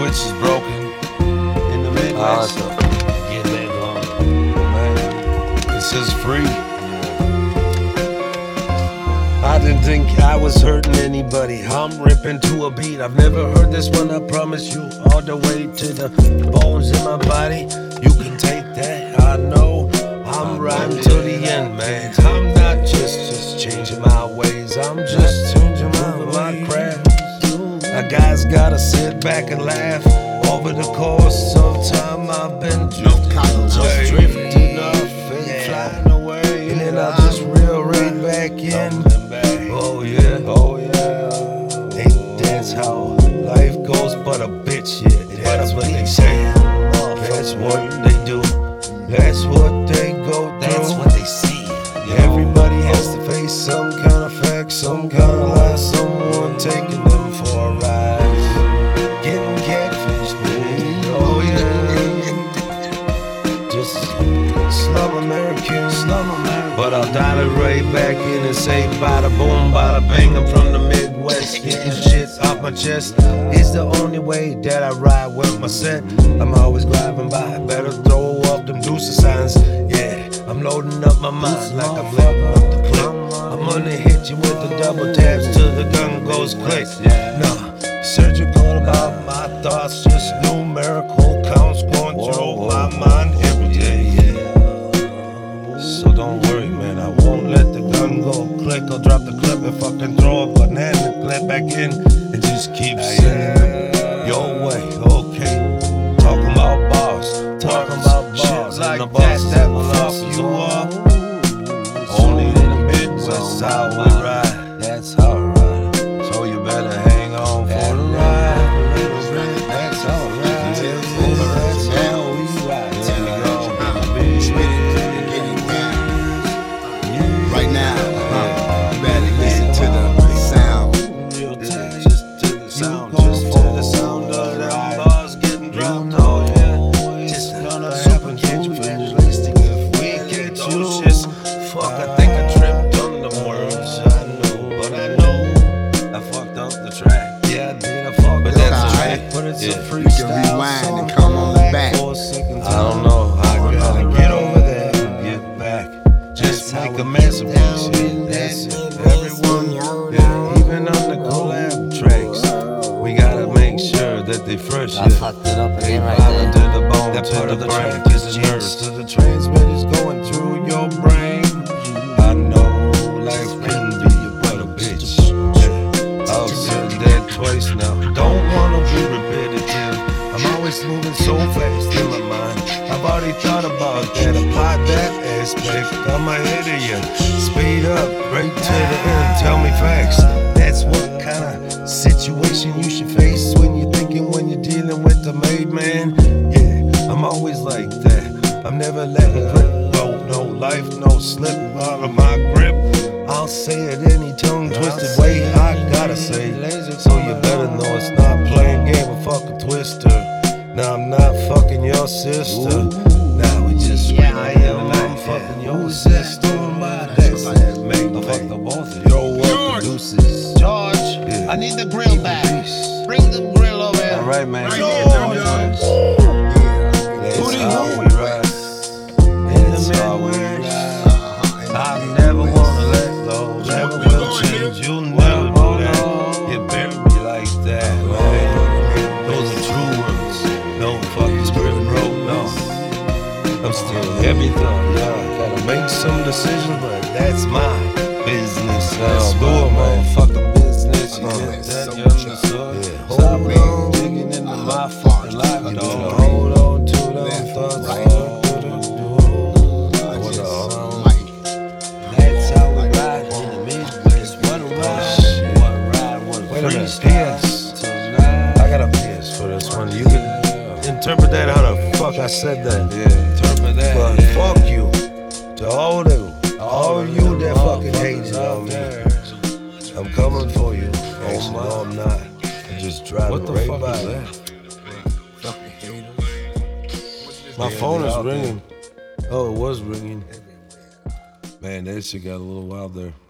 switch is broken in the Midwest. Get back home. Man, it's just free. I didn't think I was hurting anybody. I'm ripping to a beat. I've never heard this one, I promise you. All the way to the bones in my body. You can take that, I know. I'm rhyming till the end, man. I'm not just changing my ways. I'm just changing my craft. A guy's gotta sit back and laugh. Over the course of time, I've been drifting off and flying away, and then I just reel right back in. Oh yeah, oh yeah. Ain't that's how life goes? But a bitch, yeah, that's what they say. That's what they do. That's what they go through. That's what they see. Everybody has to face some kind of fact, some kind of lie, someone taking them for a ride. Getting catfished, baby. Oh yeah. Just slum American. But I'll dial it right back in and say bada boom, bada bang. I'm from the Midwest, getting shit off my chest. It's the only way that I ride with my set. I'm always grabbing by, better throw them deuce signs, yeah. I'm loading up my mind like I'm loading up the clip. I'm gonna hit you with the double taps till the gun goes click. Nah, surgical about my thoughts, just numerical counts control my mind every day. Yeah. So don't worry, man, I won't let the gun go click. I'll drop the clip and fucking throw a banana clip back in and just keep sending them your way. Okay, talking about bars, talking about. Like that fuck you up. Only in the Midwest I would ride. That's how I ride. So you better hang on for the ride. That's how I ride. That's how we ride. Right now, you better listen to the sound. Just to the sound. Just to the sound of them bars getting dropped. Oh yeah, just gonna happen. Fuck, I think I tripped on the words, I know, but I know I fucked up the track. Yeah, I did, I fucked but up the track, right. But it's a freestyle. You can rewind song and come on back. I don't know, I gotta get over that and get back. Just make a masterpiece, yeah, that's it. Everyone, yeah, even on the collab tracks, we gotta make sure that they fresh, yeah. I fucked it up again right there. To the bone, that part of the track is nerves to the transmitters going through your brain. I know life can be but a bitch. I've said that twice now. Don't wanna be repetitive. I'm always moving so fast in my mind. I've already thought about that. Apply that aspect. I'm ahead of you. Speed up, right to the end. Tell me facts. That's what kind of situation you should face when you're thinking, when you're dealing with the made man. Yeah, I'm always like that. I'm never letting go. No life, no slip out of my grip. I'll say it any tongue twisted way I gotta say. So you better know it's not playing game with fucking Twister. Now I'm not fucking your sister. Now we just I'm fucking your sister. That's make the fuck the both of your deuces. George, I need the grill back. Bring the grill over here. All right, man. George. I never wanna let go, never will change. You'll never do that. You better be like that, man. Those are true words. No fucking script, bro. No, I'm still heavy though. Yeah, gotta make some decisions, but that's my business. That's cool, man. Fuck the business. You get that? You understood? Stop digging into my fucking life, dog. Hold on to them thoughts. PS. I got a PS for this one. You can interpret that how the fuck I said that. Yeah, interpret that. But fuck you to all you that fucking hating on me. I'm coming for you. Actually, no, I'm not. I'm just driving right by that. My phone is ringing. Oh, it was ringing. Man, that shit got a little wild there.